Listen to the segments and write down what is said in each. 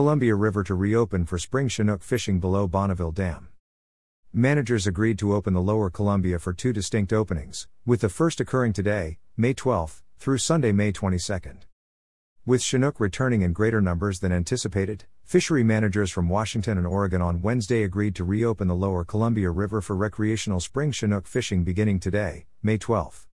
Columbia River to reopen for spring Chinook fishing below Bonneville Dam. Managers agreed to open the lower Columbia for two distinct openings, with the first occurring today, May 12, through Sunday, May 22. With Chinook returning in greater numbers than anticipated, fishery managers from Washington and Oregon on Wednesday agreed to reopen the lower Columbia River for recreational spring Chinook fishing beginning today, May 12.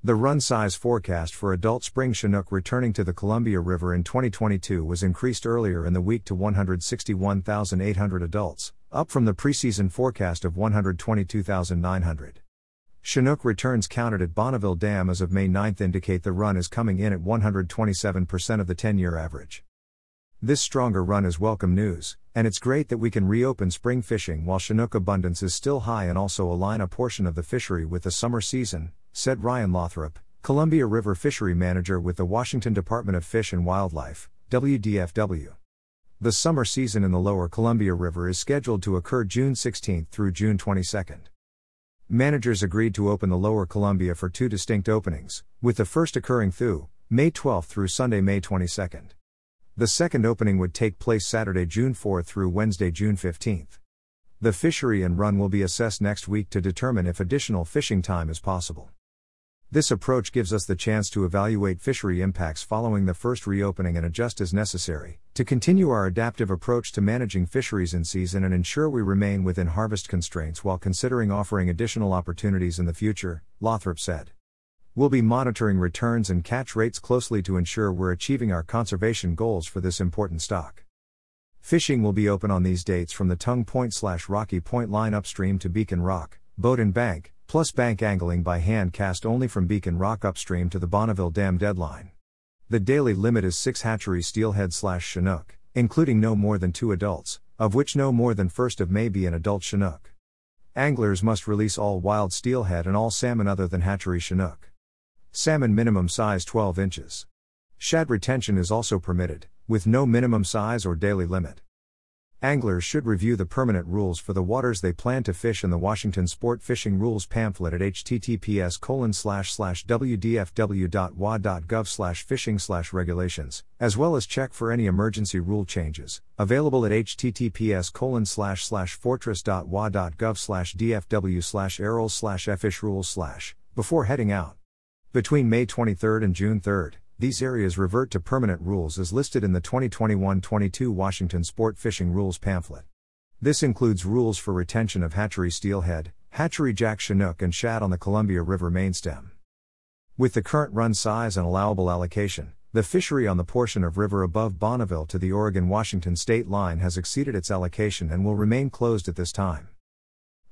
The run size forecast for adult spring Chinook returning to the Columbia River in 2022 was increased earlier in the week to 161,800 adults, up from the preseason forecast of 122,900. Chinook returns counted at Bonneville Dam as of May 9 indicate the run is coming in at 127% of the 10-year average. This stronger run is welcome news, and it's great that we can reopen spring fishing while Chinook abundance is still high and also align a portion of the fishery with the summer season, said Ryan Lothrop, Columbia River fishery manager with the Washington Department of Fish and Wildlife, WDFW. The summer season in the lower Columbia River is scheduled to occur June 16 through June 22. Managers agreed to open the lower Columbia for two distinct openings, with the first occurring through May 12 through Sunday, May 22. The second opening would take place Saturday, June 4 through Wednesday, June 15. The fishery and run will be assessed next week to determine if additional fishing time is possible. This approach gives us the chance to evaluate fishery impacts following the first reopening and adjust as necessary, to continue our adaptive approach to managing fisheries in season and ensure we remain within harvest constraints while considering offering additional opportunities in the future, Lothrop said. We'll be monitoring returns and catch rates closely to ensure we're achieving our conservation goals for this important stock. Fishing will be open on these dates from the Tongue Point/Rocky Point line upstream to Beacon Rock, boat and bank, plus bank angling by hand cast only from Beacon Rock upstream to the Bonneville Dam deadline. The daily limit is 6 hatchery steelhead/Chinook, including no more than 2 adults, of which no more than 1st of May be an adult Chinook. Anglers must release all wild steelhead and all salmon other than hatchery Chinook. Salmon minimum size 12 inches. Shad retention is also permitted, with no minimum size or daily limit. Anglers should review the permanent rules for the waters they plan to fish in the Washington Sport Fishing Rules pamphlet at https://wdfw.wa.gov/fishing/regulations, as well as check for any emergency rule changes, available at https://fortress.wa.gov/dfw/errols/fishrules/ before heading out. Between May 23 and June 3, these areas revert to permanent rules as listed in the 2021-22 Washington Sport Fishing Rules pamphlet. This includes rules for retention of hatchery steelhead, hatchery jack Chinook and shad on the Columbia River mainstem. With the current run size and allowable allocation, the fishery on the portion of river above Bonneville to the Oregon-Washington state line has exceeded its allocation and will remain closed at this time.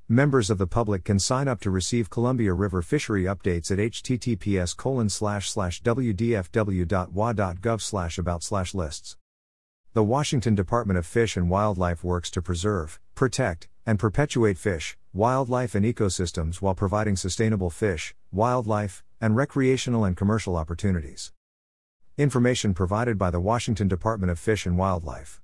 Members of the public can sign up to receive Columbia River fishery updates at https://wdfw.wa.gov/about/lists. The Washington Department of Fish and Wildlife works to preserve, protect, and perpetuate fish, wildlife and ecosystems while providing sustainable fish, wildlife, and recreational and commercial opportunities. Information provided by the Washington Department of Fish and Wildlife.